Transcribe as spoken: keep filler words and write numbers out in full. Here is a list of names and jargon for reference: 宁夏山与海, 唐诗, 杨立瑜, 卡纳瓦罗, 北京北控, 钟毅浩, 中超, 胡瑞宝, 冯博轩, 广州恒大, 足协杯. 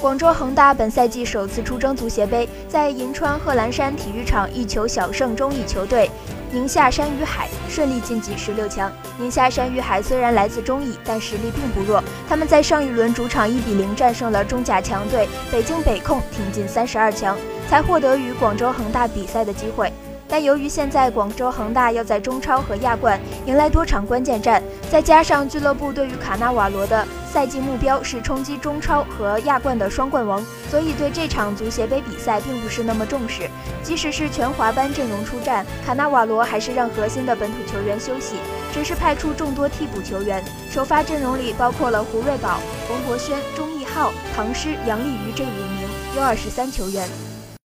广州恒大本赛季首次出征足协杯，在银川贺兰山体育场一球小胜中乙球队宁夏山与海，顺利晋级十六强。宁夏山与海虽然来自中乙，但实力并不弱。他们在上一轮主场一比零战胜了中甲强队北京北控，挺进三十二强，才获得与广州恒大比赛的机会。 但由于现在广州恒大要在中超和亚冠迎来多场关键战，再加上俱乐部对于卡纳瓦罗的赛季目标是冲击中超和亚冠的双冠王，所以对这场足协杯比赛并不是那么重视。即使是全华班阵容出战，卡纳瓦罗还是让核心的本土球员休息，只是派出众多替补球员。首发阵容里包括了胡瑞宝、冯博轩、钟毅浩、唐诗、杨立瑜这五名 U 二十三球员。